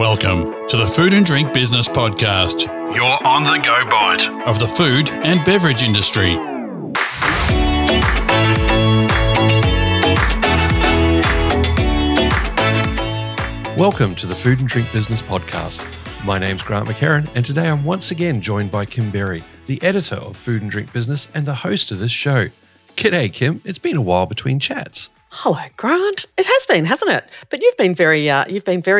Welcome to the Food and Drink Business Podcast, your on-the-go bite of the food and beverage industry. Welcome to the Food and Drink Business Podcast. My name's Grant McCarran, and today I'm once again joined by Kim Berry, the editor of Food and Drink Business and the host of this show. G'day, Kim. It's been a while between chats. Hello, Grant. It has been, hasn't it? But you've been very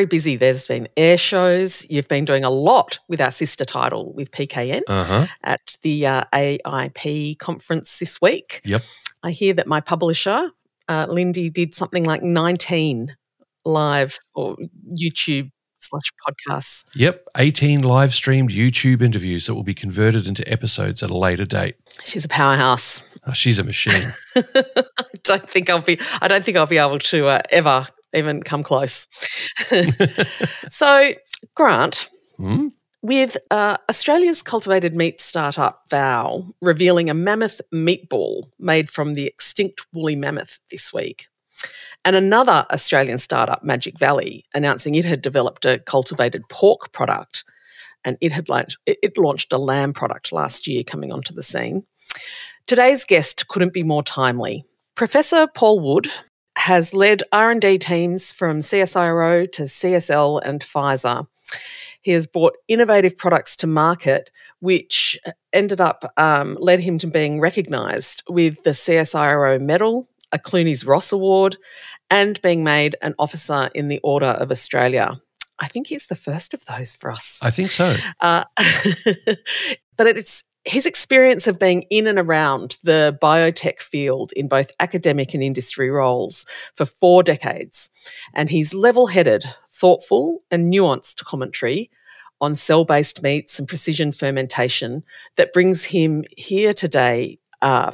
busy. There's been air shows. You've been doing a lot with our sister title with PKN at the AIP conference this week. Yep. I hear that my publisher, Lindy, did something like 19 live or YouTube/podcasts. Yep, 18 live streamed YouTube interviews that will be converted into episodes at a later date. She's a powerhouse. Oh, she's a machine. I don't think I'll be able to ever even come close. So, Grant, with Australia's cultivated meat startup Vow revealing a mammoth meatball made from the extinct woolly mammoth this week, and another Australian startup, Magic Valley, announcing it had developed a cultivated pork product, and it launched a lamb product last year coming onto the scene. Today's guest couldn't be more timely. Professor Paul Wood has led R&D teams from CSIRO to CSL and Pfizer. He has brought innovative products to market, which ended up led him to being recognised with the CSIRO Medal, a Clooney's Ross Award, and being made an Officer in the Order of Australia. I think he's the first of those for us. I think so. But it's his experience of being in and around the biotech field in both academic and industry roles for 4 decades, and his level-headed, thoughtful and nuanced commentary on cell-based meats and precision fermentation that brings him here today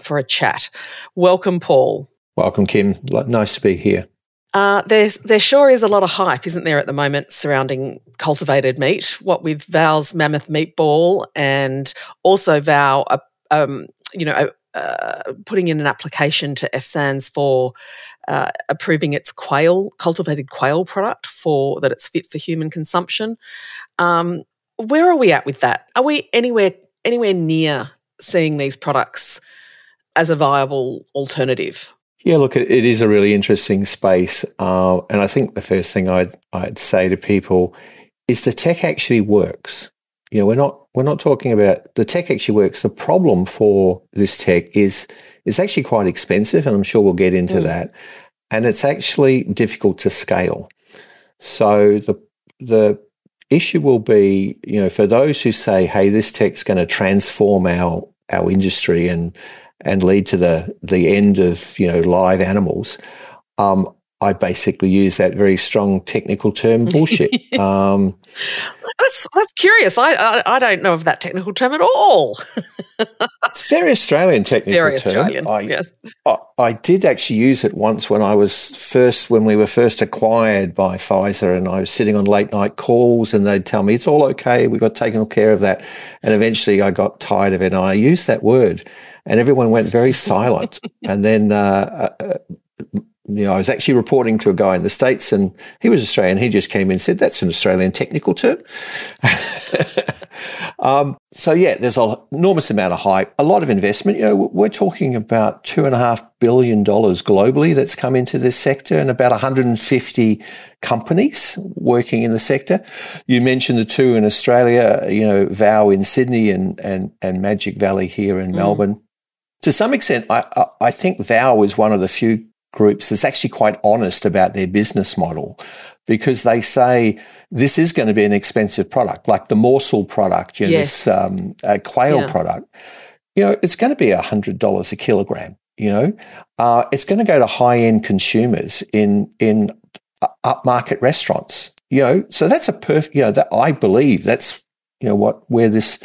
for a chat. Welcome, Paul. Welcome, Kim. Nice to be here. There sure is a lot of hype, isn't there, at the moment surrounding cultivated meat, what with Vow's mammoth meatball and also Vow, putting in an application to FSANZ for approving its cultivated quail product for that it's fit for human consumption. Where are we at with that? Are we anywhere near seeing these products as a viable alternative? Yeah, look, it is a really interesting space. And I think the first thing I'd say to people is the tech actually works. You know, we're not talking about the tech actually works. The problem for this tech is it's actually quite expensive, and I'm sure we'll get into that. And it's actually difficult to scale. So the issue will be, you know, for those who say, hey, this tech's going to transform our industry and lead to the end of, you know, live animals, I basically use that very strong technical term, bullshit. That's curious. I don't know of that technical term at all. It's very Australian technical term. Very Australian, yes. I did actually use it once when we were first acquired by Pfizer, and I was sitting on late night calls and they'd tell me, it's all okay, we've got taken care of that. And eventually I got tired of it and I used that word and everyone went very silent. And then you know, I was actually reporting to a guy in the States, and he was Australian. He just came in and said, that's an Australian technical term. So, yeah, there's an enormous amount of hype, a lot of investment. You know, we're talking about $2.5 billion globally that's come into this sector, and about 150 companies working in the sector. You mentioned the two in Australia, you know, Vow in Sydney and Magic Valley here in Melbourne. To some extent, I think Vow is one of the few groups that's actually quite honest about their business model, because they say this is going to be an expensive product, like the morsel product, you know, this quail product. You know, it's going to be $100 a kilogram, you know. It's going to go to high-end consumers in upmarket restaurants, you know. So that's a perfect, you know, that I believe that's, you know, where this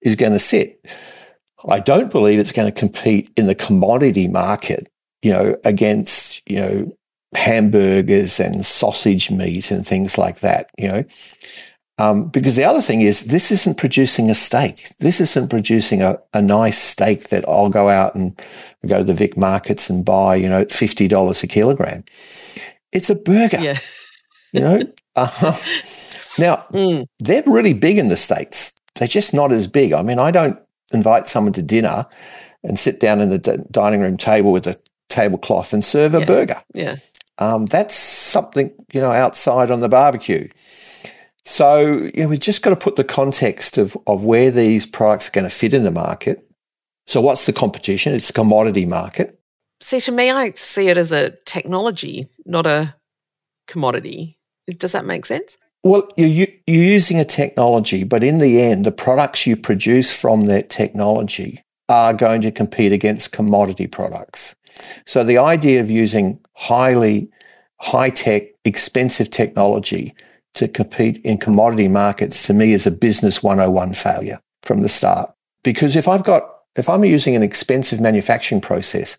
is going to sit. I don't believe it's going to compete in the commodity market, you know, against, you know, hamburgers and sausage meat and things like that, you know. Because the other thing is, this isn't producing a steak. This isn't producing a nice steak that I'll go out and go to the Vic markets and buy, you know, at $50 a kilogram. It's a burger, you know. Now, they're really big in the States. They're just not as big. I mean, I don't invite someone to dinner and sit down in the dining room table with a tablecloth and serve a burger. Yeah. That's something, you know, outside on the barbecue. So, you know, we've just got to put the context of where these products are going to fit in the market. So what's the competition? It's a commodity market. See, to me, I see it as a technology, not a commodity. Does that make sense? Well, you're using a technology, but in the end, the products you produce from that technology are going to compete against commodity products. So the idea of using high-tech, expensive technology to compete in commodity markets, to me, is a business 101 failure from the start. Because if I'm using an expensive manufacturing process,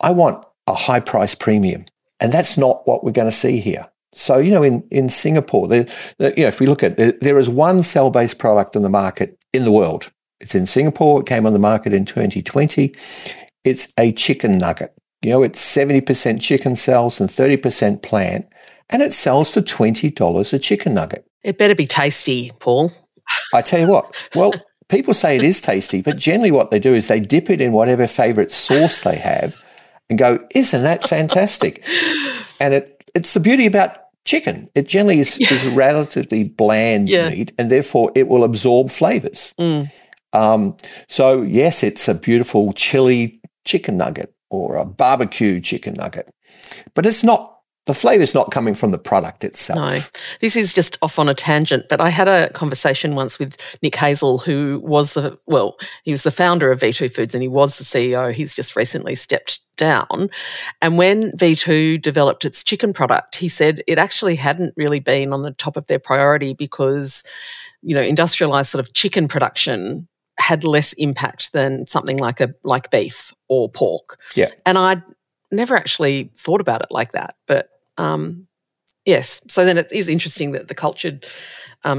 I want a high price premium, and that's not what we're going to see here. So, you know, in Singapore, if we look at it, there is one cell-based product on the market in the world. It's in Singapore. It came on the market in 2020. It's a chicken nugget. You know, it's 70% chicken cells and 30% plant, and it sells for $20 a chicken nugget. It better be tasty, Paul. I tell you what. Well, people say it is tasty, but generally what they do is they dip it in whatever favourite sauce they have and go, isn't that fantastic? And it's the beauty about chicken. It generally is a relatively bland meat, and therefore it will absorb flavours. Mm. So, yes, it's a beautiful chili chicken nugget or a barbecue chicken nugget, but it's not, the flavour's not coming from the product itself. No, this is just off on a tangent, but I had a conversation once with Nick Hazel, who was he was the founder of V2 Foods and he was the CEO. He's just recently stepped down. And when V2 developed its chicken product, he said it actually hadn't really been on the top of their priority because, you know, industrialised sort of chicken production had less impact than something like beef or pork. Yeah. And I'd never actually thought about it like that, but yes. So then it is interesting that the cultured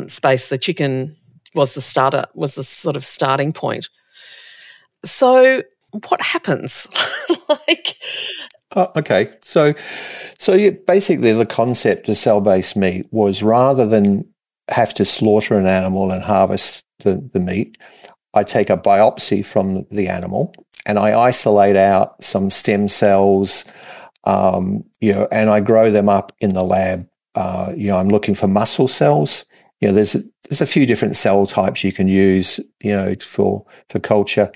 space, the chicken was the sort of starting point. So what happens? Okay. So basically the concept of cell-based meat was rather than have to slaughter an animal and harvest the meat, I take a biopsy from the animal and I isolate out some stem cells, and I grow them up in the lab. I'm looking for muscle cells. You know, there's a few different cell types you can use, you know, for culture.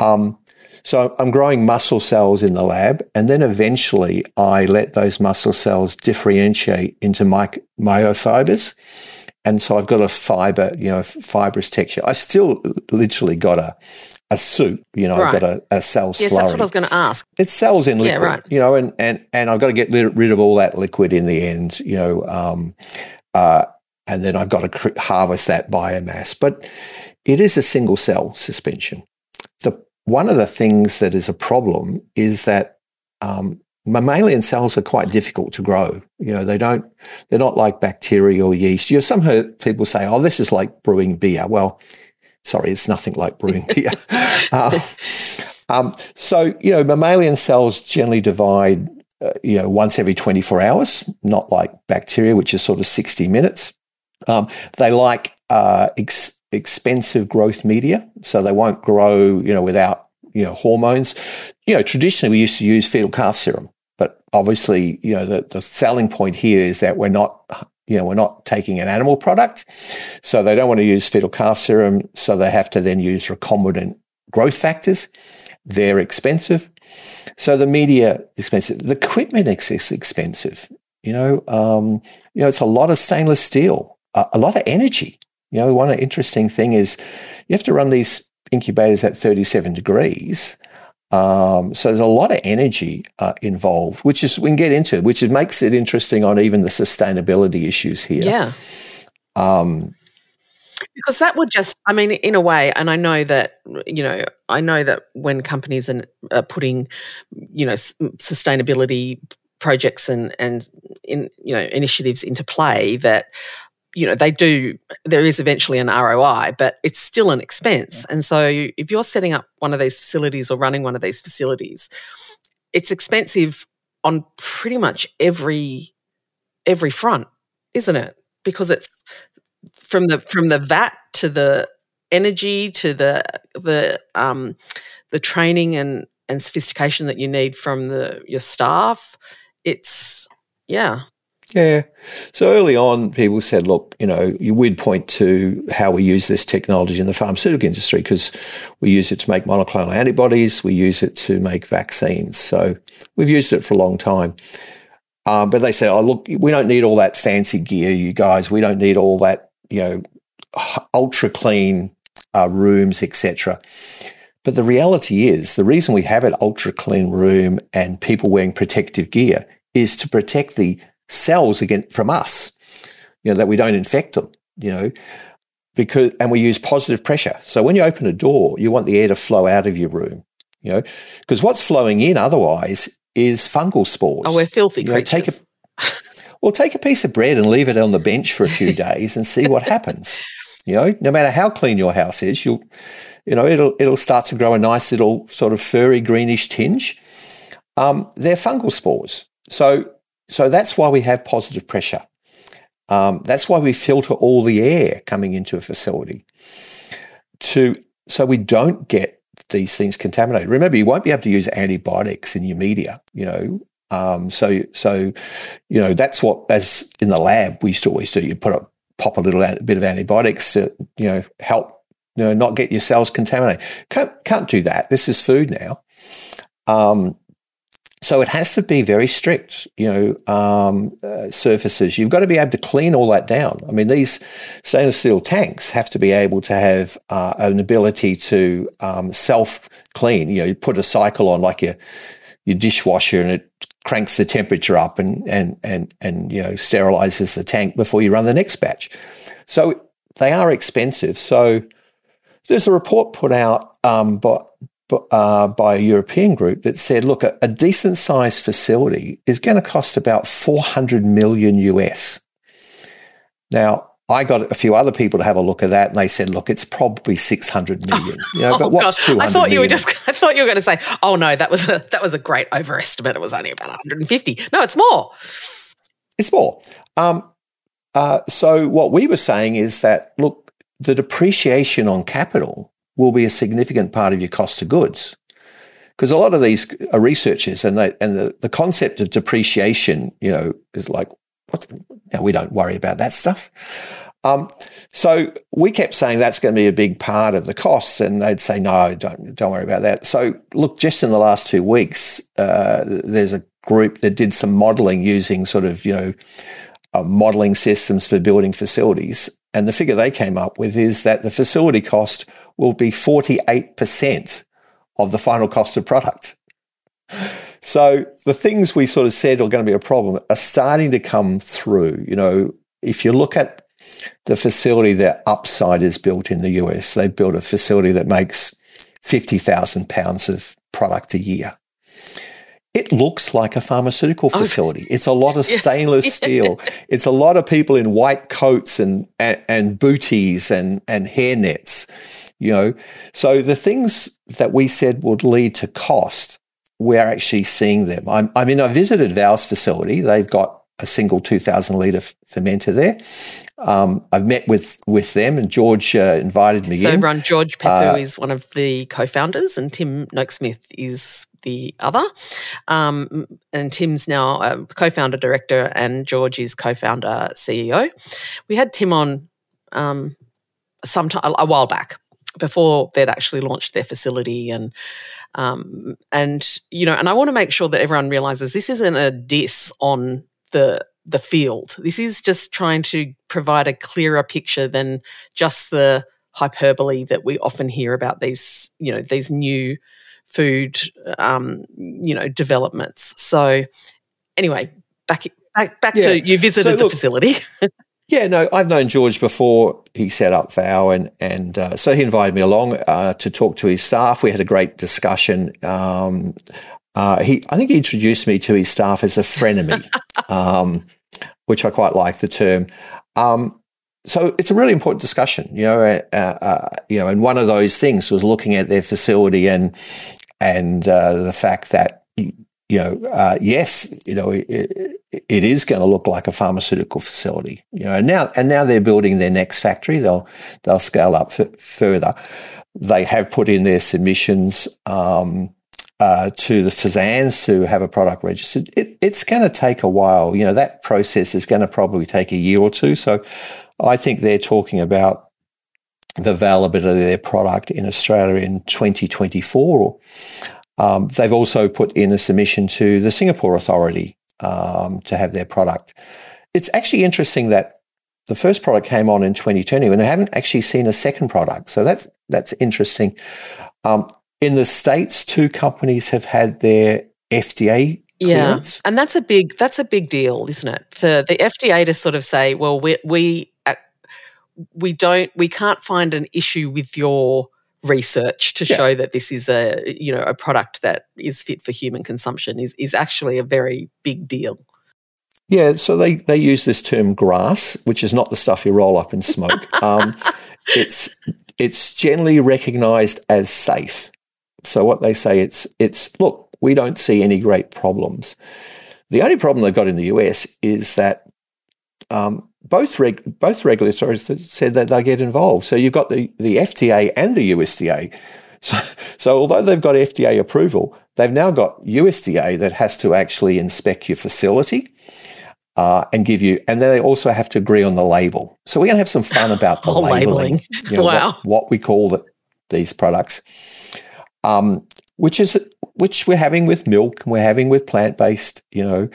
So I'm growing muscle cells in the lab, and then eventually I let those muscle cells differentiate into myofibers. And so I've got a fibre, you know, fibrous texture. I still literally got a soup, you know, right. I've got a cell slurry. Yes, that's what I was going to ask. It's cells in liquid, you know, and I've got to get rid of all that liquid in the end, you know, and then I've got to harvest that biomass. But it is a single cell suspension. One of the things that is a problem is that mammalian cells are quite difficult to grow. You know, they're not like bacteria or yeast. You know, some people say, oh, this is like brewing beer. Well, sorry, it's nothing like brewing beer. So, you know, mammalian cells generally divide, once every 24 hours, not like bacteria, which is sort of 60 minutes. They like expensive growth media, so they won't grow, you know, without, you know, hormones. You know, traditionally we used to use fetal calf serum, but obviously, you know, the selling point here is that we're not taking an animal product, so they don't want to use fetal calf serum, so they have to then use recombinant growth factors. They're expensive. So the media is expensive. The equipment is expensive. It's a lot of stainless steel, a lot of energy. You know, one interesting thing is you have to run these incubators at 37 degrees. So there's a lot of energy involved, which makes it interesting on even the sustainability issues here. Yeah. Because that would just, I mean, in a way, and I know that when companies are putting, you know, sustainability projects and initiatives into play that, you know, there is eventually an ROI, but it's still an expense. And so if you're setting up one of these facilities or running one of these facilities, it's expensive on pretty much every front, isn't it? because it's from the VAT to the energy to the training and sophistication that you need from your staff. It's yeah. So early on, people said, look, we'd point to how we use this technology in the pharmaceutical industry because we use it to make monoclonal antibodies, we use it to make vaccines. So we've used it for a long time. But they said, we don't need all that fancy gear, you guys. We don't need all that, ultra clean rooms, etc. But the reality is the reason we have an ultra clean room and people wearing protective gear is to protect the cells from us, that we don't infect them, and we use positive pressure. So when you open a door, you want the air to flow out of your room, because what's flowing in otherwise is fungal spores. Oh, we're filthy creatures. Take a piece of bread and leave it on the bench for a few days and see what happens. No matter how clean your house is, it'll start to grow a nice little sort of furry greenish tinge. They're fungal spores. So that's why we have positive pressure. That's why we filter all the air coming into a facility so we don't get these things contaminated. Remember, you won't be able to use antibiotics in your media, that's what, as in the lab, we used to always do. You pop a little bit of antibiotics to, help, not get your cells contaminated. Can't do that. This is food now. So it has to be very strict, surfaces. You've got to be able to clean all that down. I mean, these stainless steel tanks have to be able to have an ability to self-clean. You put a cycle on like your dishwasher and it cranks the temperature up and sterilizes the tank before you run the next batch. So they are expensive. So there's a report put out by a European group that said, look, a decent-sized facility is going to cost about $400 million US. Now, I got a few other people to have a look at that, and they said, look, it's probably $600 million. But what's 200 million? I thought you were going to say, oh no, that was a great overestimate. It was only about 150. No, it's more. It's more. So what we were saying is that, look, the depreciation on capital will be a significant part of your cost of goods, because a lot of these are researchers, and the concept of depreciation, is like, now we don't worry about that stuff. So we kept saying that's going to be a big part of the costs, and they'd say no, don't worry about that. So look, just in the last 2 weeks, there's a group that did some modelling using sort of modelling systems for building facilities, and the figure they came up with is that the facility cost will be 48% of the final cost of product. So the things we sort of said are going to be a problem are starting to come through. If you look at the facility that Upside is built in the US, they've built a facility that makes 50,000 pounds of product a year. It looks like a pharmaceutical facility. Okay. It's a lot of stainless steel. It's a lot of people in white coats and booties and hairnets, So the things that we said would lead to cost, we're actually seeing them. I visited Vow's facility. They've got a single 2,000 litre fermenter there. I've met with them, and George invited me in. So, George Peppu is one of the co-founders, and Tim Noakesmith is the other. And Tim's now a co-founder director, and George is co-founder CEO. We had Tim on a while back, before they'd actually launched their facility, and I want to make sure that everyone realises this isn't a diss on the field. This is just trying to provide a clearer picture than just the hyperbole that we often hear about these, these new food, developments. So, anyway, back to you visited the facility. Yeah, no, I've known George before he set up Vow, and so he invited me along to talk to his staff. We had a great discussion. I think he introduced me to his staff as a frenemy, which I quite like the term. So it's a really important discussion, and one of those things was looking at their facility and the fact that it is going to look like a pharmaceutical facility. And now they're building their next factory. They'll scale up further. They have put in their submissions to the FSANZ to have a product registered. It's going to take a while. That process is going to probably take a year or two. So I think they're talking about the availability of their product in Australia in 2024. They've also put in a submission to the Singapore Authority to have their product. It's actually interesting that the first product came on in 2020 and I haven't actually seen a second product. So that's interesting. In the States, 2 companies have had their FDA clearance. Yeah, and that's a big deal, isn't it? For the FDA to sort of say, well, we can't find an issue with your research to show that this is a product that is fit for human consumption is actually a very big deal. Yeah, so they use this term GRAS, which is not the stuff you roll up in smoke. It's generally recognised as safe. So what they say it's look, we don't see any great problems. The only problem they've got in the US is that both regulators said that they get involved. So you've got the FDA and the USDA. So although they've got FDA approval, they've now got USDA that has to actually inspect your facility and give you, and then they also have to agree on the label. So we're going to have some fun about the labeling. Wow. What we call these products, which we're having with milk and we're having with plant-based, and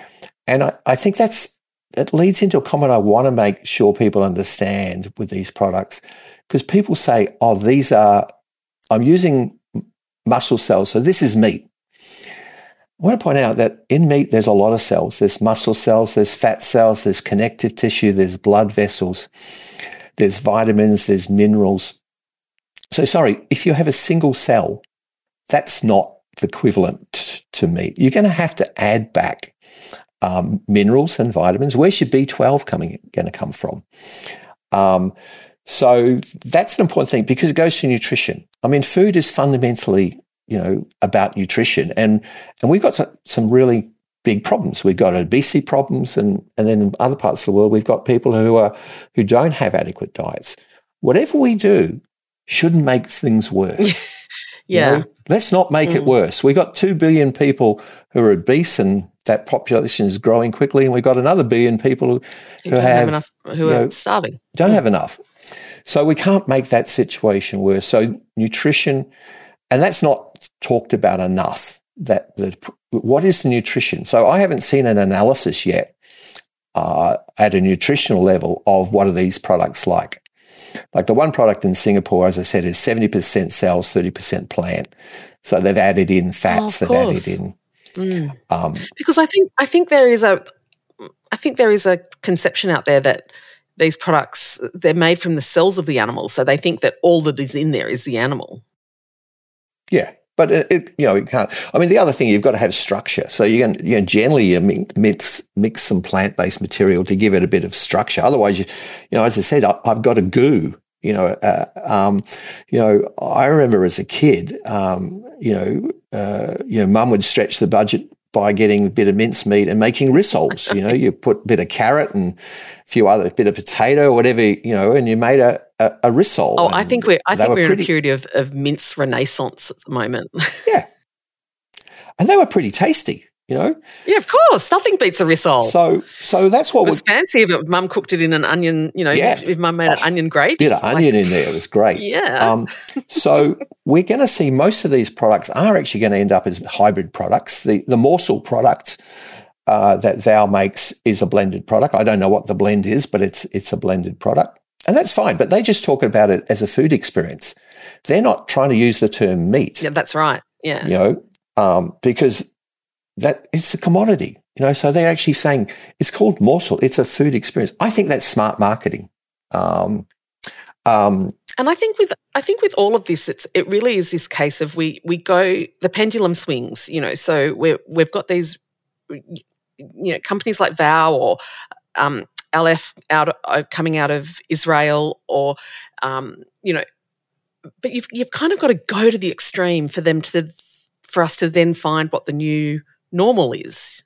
I think that leads into a comment I want to make sure people understand with these products, because people say, I'm using muscle cells, so this is meat. I want to point out that in meat, there's a lot of cells. There's muscle cells, there's fat cells, there's connective tissue, there's blood vessels, there's vitamins, there's minerals. So, sorry, if you have a single cell, that's not the equivalent to meat. You're going to have to add back minerals and vitamins. Where's your B12 going to come from? So that's an important thing because it goes to nutrition. I mean, food is fundamentally, about nutrition, and we've got some really big problems. We've got obesity problems, and then in other parts of the world, we've got people who don't have adequate diets. Whatever we do shouldn't make things worse. Yeah, let's not make it worse. We've got 2 billion people who are obese and that population is growing quickly, and we've got another billion people who are starving, don't have enough. So we can't make that situation worse. So nutrition, and that's not talked about enough. What is the nutrition? So I haven't seen an analysis yet at a nutritional level of what are these products like. Like the one product in Singapore, as I said, is 70% cells, 30% plant. So they've added in fats. Because I think there is a conception out there that these products, they're made from the cells of the animal, so they think that all that is in there is the animal. Yeah, but it can't. I mean, the other thing, you've got to have structure. So you can generally you mix some plant-based material to give it a bit of structure. Otherwise, as I said, I've got a goo. I remember as a kid, Mum would stretch the budget by getting a bit of mincemeat and making rissoles. You put a bit of carrot and a bit of potato, whatever, and you made a rissole. Oh, I think we're in a period of mince renaissance at the moment. Yeah, and they were pretty tasty. Yeah, of course, nothing beats a rissole. So that's what was fancy. If Mum cooked it in an onion, if Mum made an onion gravy, bit of onion in there, it was great. Yeah. So we're going to see most of these products are actually going to end up as hybrid products. The morsel product that Vow makes is a blended product. I don't know what the blend is, but it's a blended product, and that's fine. But they just talk about it as a food experience. They're not trying to use the term meat. Yeah, that's right. Yeah. Because that it's a commodity, so they're actually saying it's called morsel. It's a food experience. I think that's smart marketing. And I think with all of this, it really is this case of we go, the pendulum swings, so we've got these, companies like Vow or Aleph coming out of Israel or, but you've kind of got to go to the extreme for us to then find what the new normal is.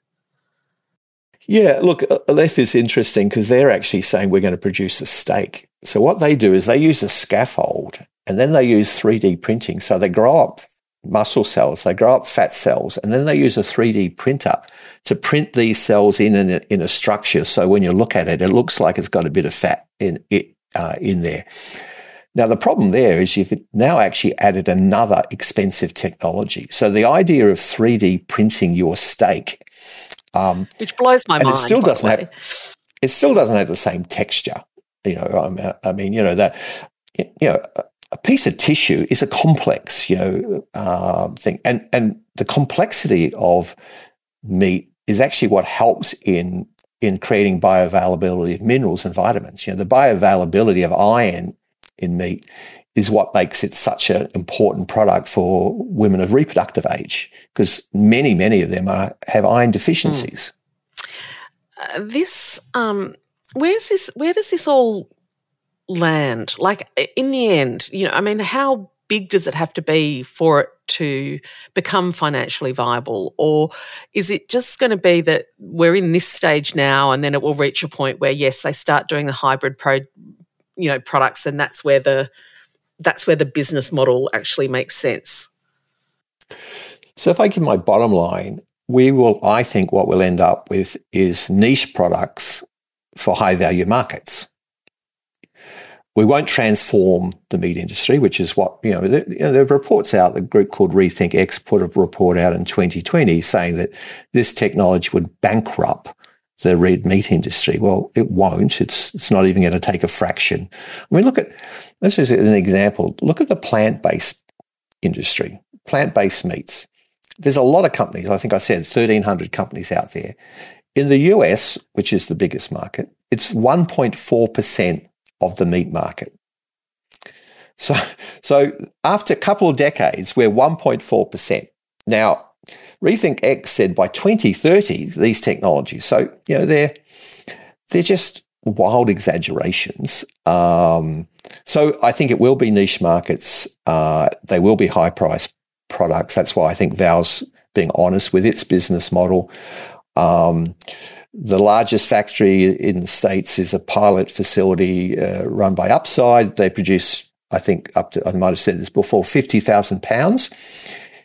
Yeah, look, Aleph is interesting because they're actually saying we're going to produce a steak. So what they do is they use a scaffold and then they use 3D printing. So they grow up muscle cells, they grow up fat cells, and then they use a 3D printer to print these cells in a structure. So when you look at it, it looks like it's got a bit of fat in it in there. Now, the problem there is you've now actually added another expensive technology. So the idea of 3D printing your steak which blows my mind. It still doesn't have the same texture. You know, I mean, you know that, you know, a piece of tissue is a complex, you know, thing, and the complexity of meat is actually what helps in creating bioavailability of minerals and vitamins. You know, the bioavailability of iron in meat is what makes it such an important product for women of reproductive age, because many, many of them have iron deficiencies. Where does this all land? Like, in the end, you know, I mean, how big does it have to be for it to become financially viable? Or is it just going to be that we're in this stage now and then it will reach a point where, yes, they start doing the hybrid products, and that's where the business model actually makes sense? So if I give my bottom line, I think what we'll end up with is niche products for high-value markets. We won't transform the meat industry, which is what, there are reports out, the group called RethinkX put a report out in 2020 saying that this technology would bankrupt the red meat industry. Well, it won't. It's not even going to take a fraction. I mean, this is an example. Look at the plant-based industry, plant-based meats. There's a lot of companies. I think I said 1,300 companies out there. In the US, which is the biggest market, it's 1.4% of the meat market. So after a couple of decades, we're 1.4%. Now, RethinkX said by 2030, these technologies, so, you know, they're just wild exaggerations. So I think it will be niche markets. They will be high-priced products. That's why I think Vow's being honest with its business model. The largest factory in the States is a pilot facility run by Upside. They produce, I think, up to, I might have said this before, 50,000 pounds.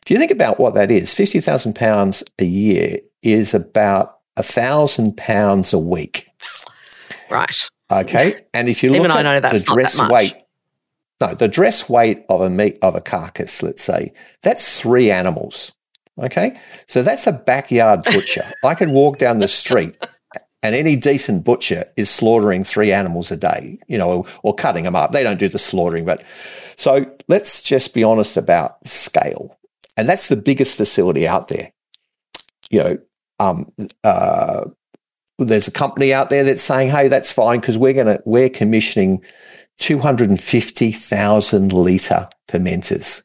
If you think about what that is, 50,000 pounds a year is about 1,000 pounds a week. Right. Okay. And if you look at the dress weight, of a carcass, let's say, that's 3 animals. Okay. So that's a backyard butcher. I can walk down the street and any decent butcher is slaughtering 3 animals a day, you know, or cutting them up. They don't do the slaughtering, but so let's just be honest about scale. And that's the biggest facility out there. You know, there's a company out there that's saying, hey, that's fine because we're commissioning 250,000 litre fermenters.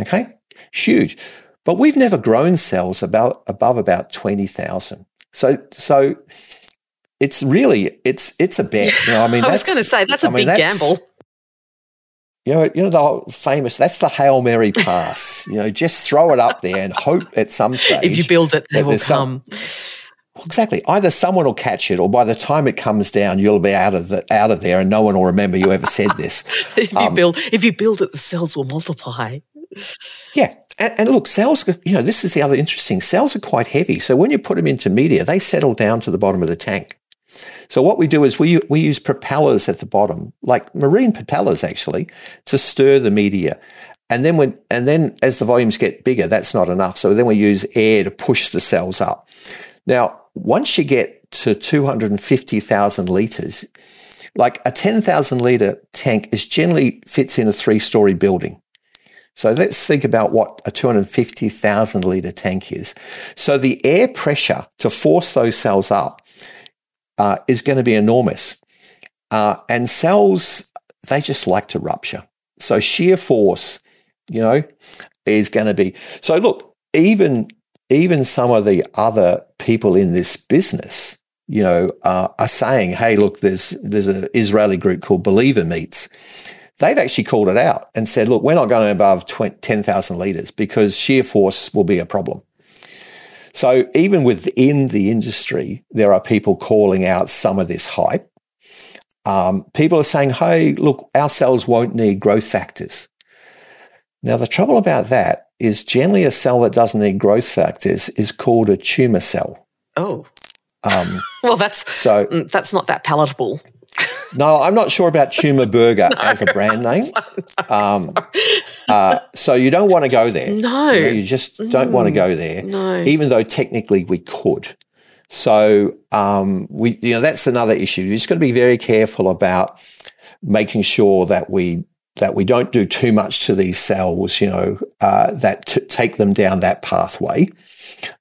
Okay? Huge. But we've never grown cells above 20,000. So it's really, it's a bet. You know, I mean, that's a big gamble. You know the whole famous, that's the Hail Mary pass. You know, just throw it up there and hope at some stage. If you build it, they will come. Exactly. Either someone will catch it, or by the time it comes down, you'll be out of there, and no one will remember you ever said this. If you build it, the cells will multiply. Yeah, and look, cells. You know, this is the other interesting. Cells are quite heavy, so when you put them into media, they settle down to the bottom of the tank. So what we do is we use propellers at the bottom, like marine propellers actually, to stir the media. And then as the volumes get bigger, that's not enough. So then we use air to push the cells up. Now, once you get to 250,000 litres, like a 10,000 litre tank is generally fits in a 3-story building. So let's think about what a 250,000 litre tank is. So the air pressure to force those cells up is going to be enormous. And cells, they just like to rupture. So shear force, you know, is going to be. So look, even some of the other people in this business, you know, are saying, hey, look, there's an Israeli group called Believer Meats. They've actually called it out and said, look, we're not going above 10,000 litres because shear force will be a problem. So even within the industry, there are people calling out some of this hype. People are saying, hey, look, our cells won't need growth factors. Now, the trouble about that is generally a cell that doesn't need growth factors is called a tumour cell. Oh. Well, that's not that palatable. No, I'm not sure about Tumour Burger as a brand name. So you don't want to go there. No. You just don't want to go there. No. Even though technically we could. So that's another issue. You just got to be very careful about making sure that we don't do too much to these cells, that take them down that pathway.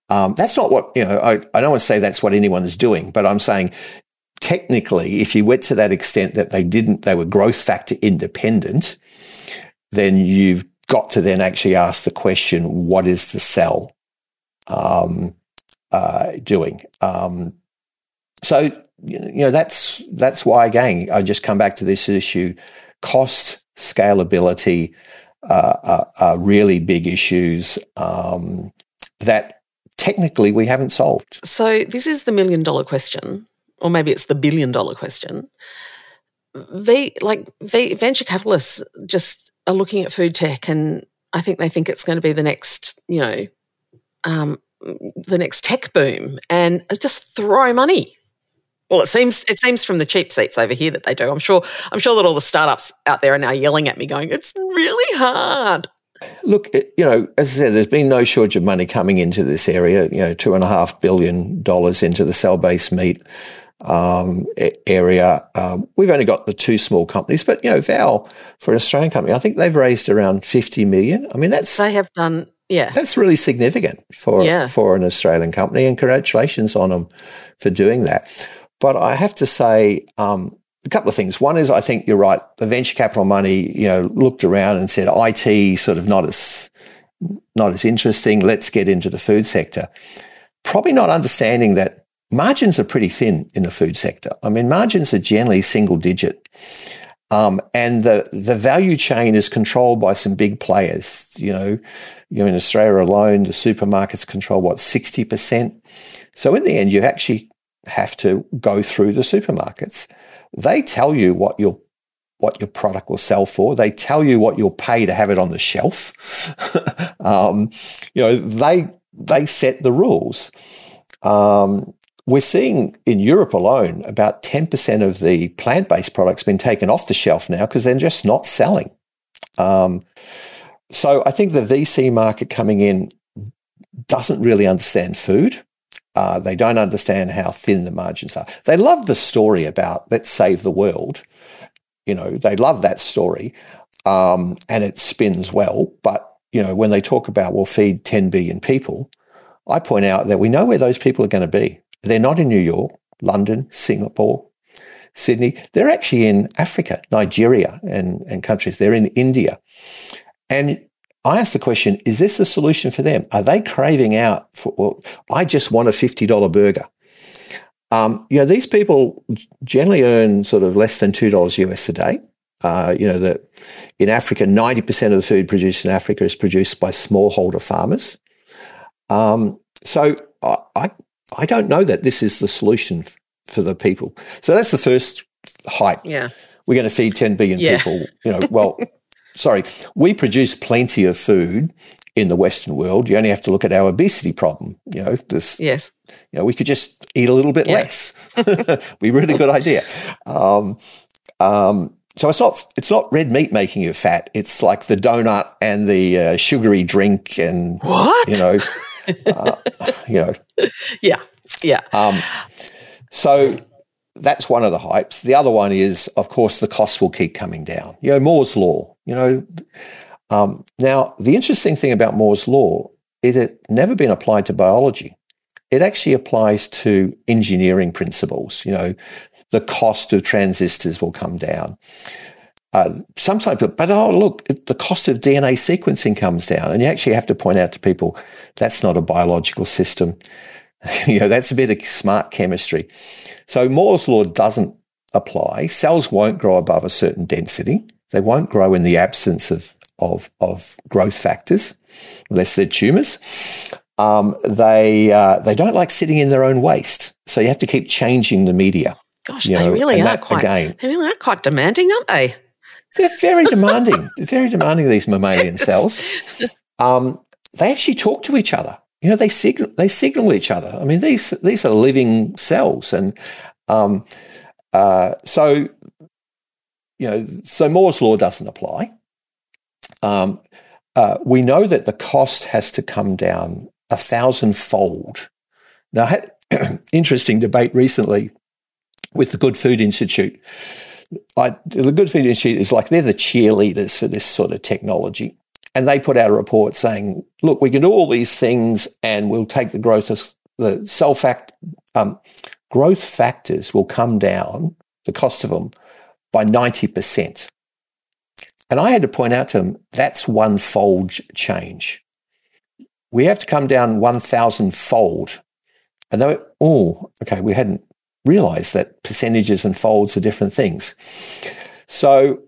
That's not what, I don't want to say that's what anyone is doing, but I'm saying technically, if you went to that extent that they were growth factor independent, then you've got to then actually ask the question, what is the cell doing? That's why, again, I just come back to this issue. Cost, scalability are really big issues that technically we haven't solved. So this is the million-dollar question, or maybe it's the billion-dollar question. Venture capitalists just are looking at food tech, and I think they think it's going to be the next, the next tech boom, and just throw money. Well, it seems from the cheap seats over here that they do. I'm sure that all the startups out there are now yelling at me going, it's really hard. Look, as I said, there's been no shortage of money coming into this area, $2.5 billion into the cell-based meat area. We've only got the two small companies, but, Vow, for an Australian company, I think they've raised around 50 million. I mean, that's really significant for an Australian company, and congratulations on them for doing that. But I have to say a couple of things. One is, I think you're right. The venture capital money, looked around and said IT sort of not as interesting. Let's get into the food sector. Probably not understanding that margins are pretty thin in the food sector. I mean, margins are generally single digit, and the value chain is controlled by some big players. In Australia alone, the supermarkets control 60%. So in the end, you actually have to go through the supermarkets. They tell you what your product will sell for. They tell you what you'll pay to have it on the shelf. They set the rules. We're seeing in Europe alone about 10% of the plant-based products being taken off the shelf now because they're just not selling. So I think the VC market coming in doesn't really understand food. They don't understand how thin the margins are. They love the story about let's save the world. They love that story, and it spins well. But, when they talk about we'll feed 10 billion people, I point out that we know where those people are going to be. They're not in New York, London, Singapore, Sydney. They're actually in Africa, Nigeria and countries. They're in India. And I asked the question, is this a solution for them? Are they craving out I just want a $50 burger? These people generally earn sort of less than $2 US a day. In Africa, 90% of the food produced in Africa is produced by smallholder farmers. So I don't know that this is the solution for the people. So that's the first hype. Yeah. We're going to feed 10 billion people. We produce plenty of food in the Western world. You only have to look at our obesity problem. We could just eat a little bit less. We really good idea. So it's not red meat making you fat. It's like the donut and the sugary drink and what? Yeah. So that's one of the hypes. The other one is, of course, the costs will keep coming down. Moore's Law, Now, the interesting thing about Moore's Law is it never been applied to biology. It actually applies to engineering principles. The cost of transistors will come down. The cost of DNA sequencing comes down. And you actually have to point out to people, that's not a biological system. That's a bit of smart chemistry. So Moore's Law doesn't apply. Cells won't grow above a certain density. They won't grow in the absence of growth factors, unless they're tumours. They don't like sitting in their own waste. So you have to keep changing the media. Gosh, they really are quite demanding, aren't they? They're very demanding. They're very demanding, these mammalian cells. They actually talk to each other. You know, they signal each other. I mean, these are living cells, and so Moore's law doesn't apply. We know that the cost has to come down 1,000-fold. Now, I had an interesting debate recently with the Good Food Institute. The Good Food Institute is like, they're the cheerleaders for this sort of technology. And they put out a report saying, look, we can do all these things and we'll take the growth of the growth factors will come down, the cost of them, by 90%. And I had to point out to them, that's 1-fold change. We have to come down 1,000-fold. And they went, oh, okay, we hadn't realized that percentages and folds are different things. So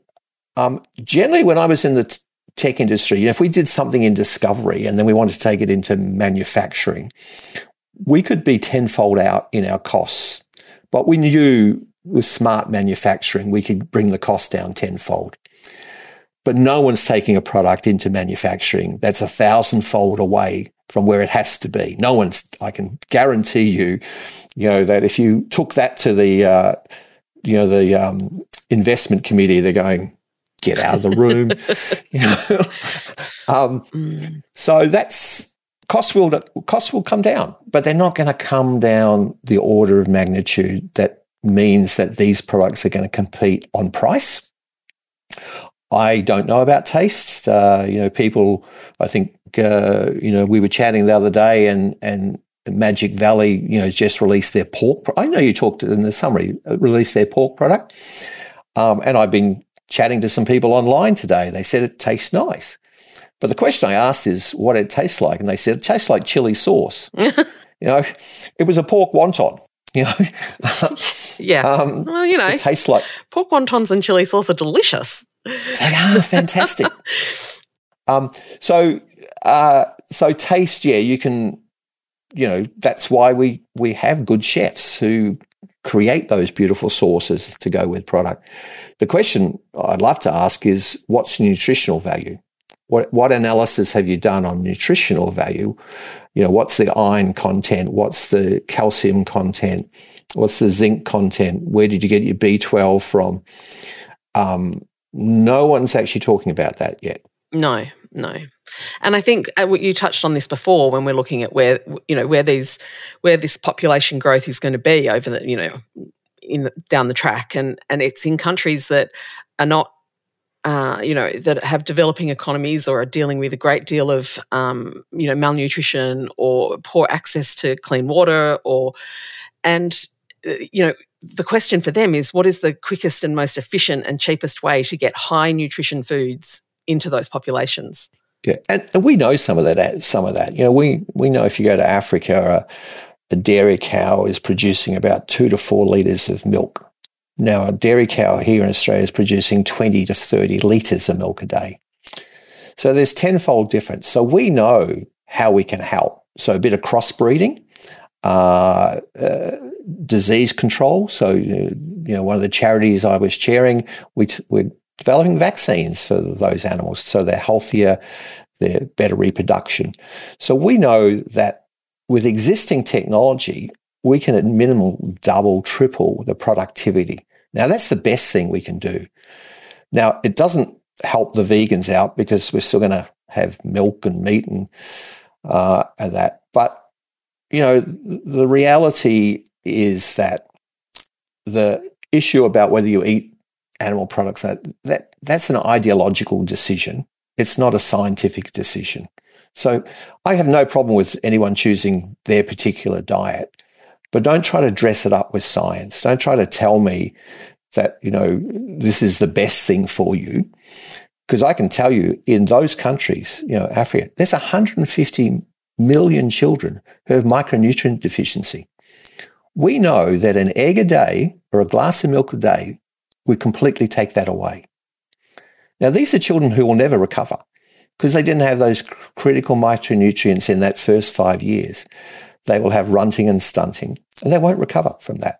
generally when I was in the tech industry, if we did something in discovery and then we wanted to take it into manufacturing, we could be 10-fold out in our costs. But we knew with smart manufacturing, we could bring the cost down 10-fold. But no one's taking a product into manufacturing that's 1,000-fold away from where it has to be. No one's. I can guarantee you, you know, that if you took that to the, investment committee, they're going, get out of the room. You know? So that's costs will come down, but they're not going to come down the order of magnitude that means that these products are going to compete on price. I don't know about taste. People, I think, we were chatting the other day and Magic Valley, just released their pork. I know you talked in the summary, released their pork product. And I've been chatting to some people online today. They said it tastes nice. But the question I asked is what it tastes like. And they said it tastes like chili sauce. It was a pork wonton. It tastes like pork wontons and chili sauce are delicious. They are fantastic. So taste, you can, that's why we have good chefs who create those beautiful sauces to go with product. The question I'd love to ask is, what's nutritional value? What analysis have you done on nutritional value? What's the iron content? What's the calcium content? What's the zinc content? Where did you get your B12 from? No one's actually talking about that yet. No. And I think you touched on this before when we're looking at where this population growth is going to be over the, down the track. And it's in countries that are not, that have developing economies or are dealing with a great deal of, malnutrition or poor access to clean water the question for them is, what is the quickest and most efficient and cheapest way to get high nutrition foods into those populations? Yeah, and we know some of that. We know if you go to Africa, a dairy cow is producing about 2 to 4 litres of milk. Now, a dairy cow here in Australia is producing 20 to 30 litres of milk a day. So there's 10-fold difference. So we know how we can help. So a bit of crossbreeding, disease control. So, one of the charities I was chairing, we're developing vaccines for those animals so they're healthier, they're better reproduction. So we know that with existing technology, we can at minimum double, triple the productivity. Now, that's the best thing we can do. Now, it doesn't help the vegans out because we're still going to have milk and meat and that. But, the reality is that the issue about whether you eat animal products, that's an ideological decision. It's not a scientific decision. So I have no problem with anyone choosing their particular diet, but don't try to dress it up with science. Don't try to tell me that, this is the best thing for you, because I can tell you in those countries, Africa, there's 150 million children who have micronutrient deficiency. We know that an egg a day or a glass of milk a day would completely take that away. Now, these are children who will never recover because they didn't have those critical micronutrients in that first 5 years. They will have runting and stunting, and they won't recover from that.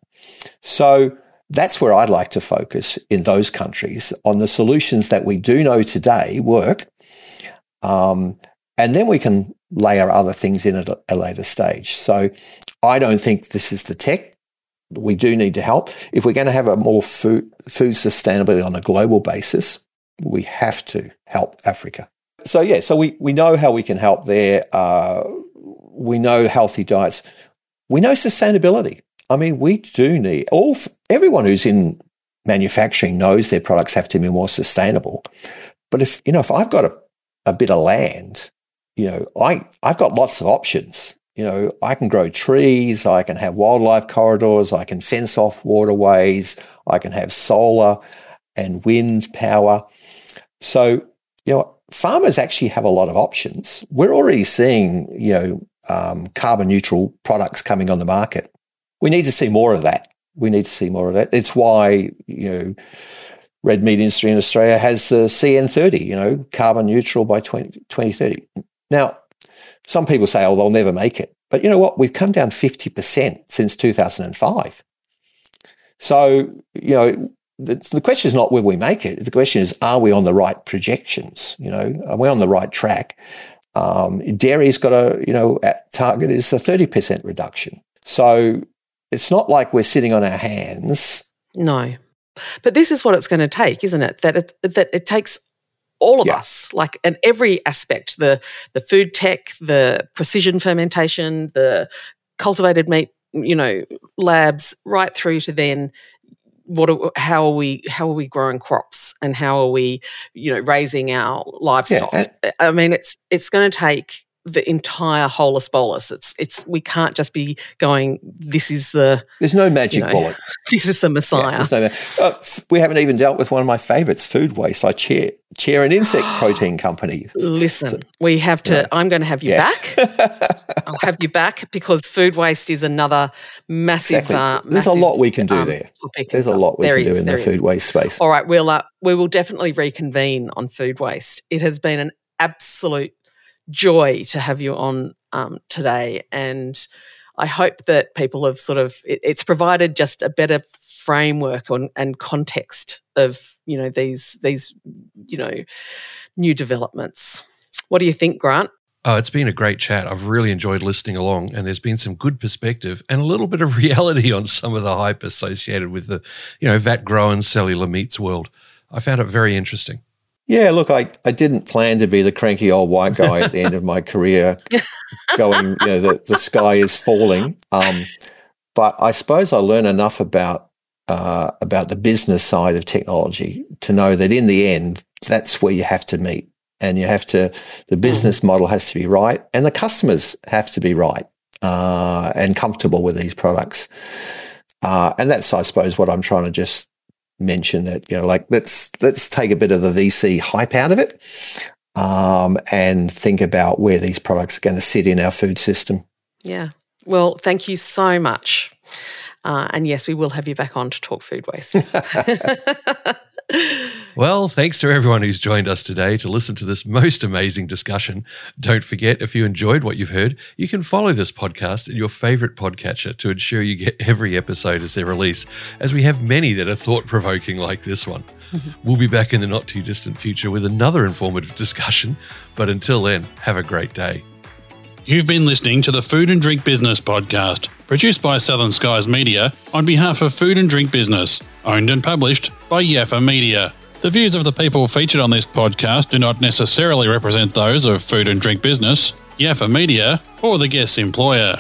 So that's where I'd like to focus in those countries, on the solutions that we do know today work, and then we can layer other things in at a later stage. So I don't think this is the tech. We do need to help. If we're going to have a more food sustainability on a global basis, we have to help Africa. So, yeah, so we know how we can help there. We know healthy diets. We know sustainability. I mean, we do need everyone who's in manufacturing knows their products have to be more sustainable. But if I've got a bit of land, I've got lots of options. I can grow trees, I can have wildlife corridors, I can fence off waterways, I can have solar and wind power. So, farmers actually have a lot of options. We're already seeing, carbon neutral products coming on the market. We need to see more of that. It's why, red meat industry in Australia has the CN30, carbon neutral by 2030. Now, some people say, they'll never make it. But you know what? We've come down 50% since 2005. So, the question is not will we make it. The question is, are we on the right projections? Are we on the right track? Dairy's got a, target is a 30% reduction. So it's not like we're sitting on our hands. No. But this is what it's going to take, isn't it? That it takes all of us, like in every aspect, the food tech, the precision fermentation, the cultivated meat, labs, right through to then how are we growing crops and how are we, raising our livestock? Yeah. I mean, it's going to take the entire holus bolus. We can't just be going, there's no magic bullet. This is the Messiah. Yeah, we haven't even dealt with one of my favourites, food waste. I chair an insect protein company. Listen, we have to, I'm going to have you back. I'll have you back because food waste is another massive. Exactly. There's a lot we can do there. There's a lot we can do in the food waste space. All right, we will definitely reconvene on food waste. It has been an absolute joy to have you on today, and I hope that people have it's provided just a better framework and context of these new developments. What do you think, Grant? It's been a great chat. I've really enjoyed listening along, and there's been some good perspective and a little bit of reality on some of the hype associated with the vat-grown cellular meats world. I found it very interesting. Yeah, look, I didn't plan to be the cranky old white guy at the end of my career going, the sky is falling. But I suppose I learned enough about the business side of technology to know that in the end, that's where you have to meet, and the business model has to be right, and the customers have to be right and comfortable with these products. And that's, I suppose, what I'm trying to just mention, that let's take a bit of the VC hype out of it and think about where these products are going to sit in our food system. Yeah. Well, thank you so much. And yes, we will have you back on to talk food waste. Well, thanks to everyone who's joined us today to listen to this most amazing discussion. Don't forget, if you enjoyed what you've heard, you can follow this podcast in your favourite podcatcher to ensure you get every episode as they're released, as we have many that are thought-provoking like this one. We'll be back in the not-too-distant future with another informative discussion, but until then, have a great day. You've been listening to the Food and Drink Business podcast, produced by Southern Skies Media on behalf of Food and Drink Business, owned and published by Yaffa Media. The views of the people featured on this podcast do not necessarily represent those of Food and Drink Business, Yaffa Media, or the guest's employer.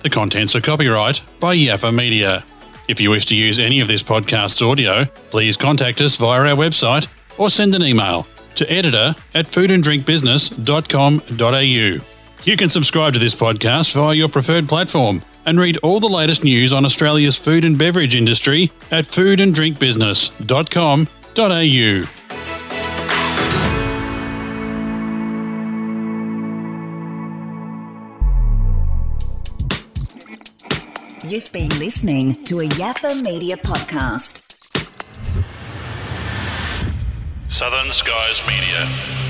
The contents are copyright by Yaffa Media. If you wish to use any of this podcast's audio, please contact us via our website or send an email to editor@foodanddrinkbusiness.com.au. You can subscribe to this podcast via your preferred platform and read all the latest news on Australia's food and beverage industry at foodanddrinkbusiness.com.au. You've been listening to a Yaffa Media podcast. Southern Skies Media.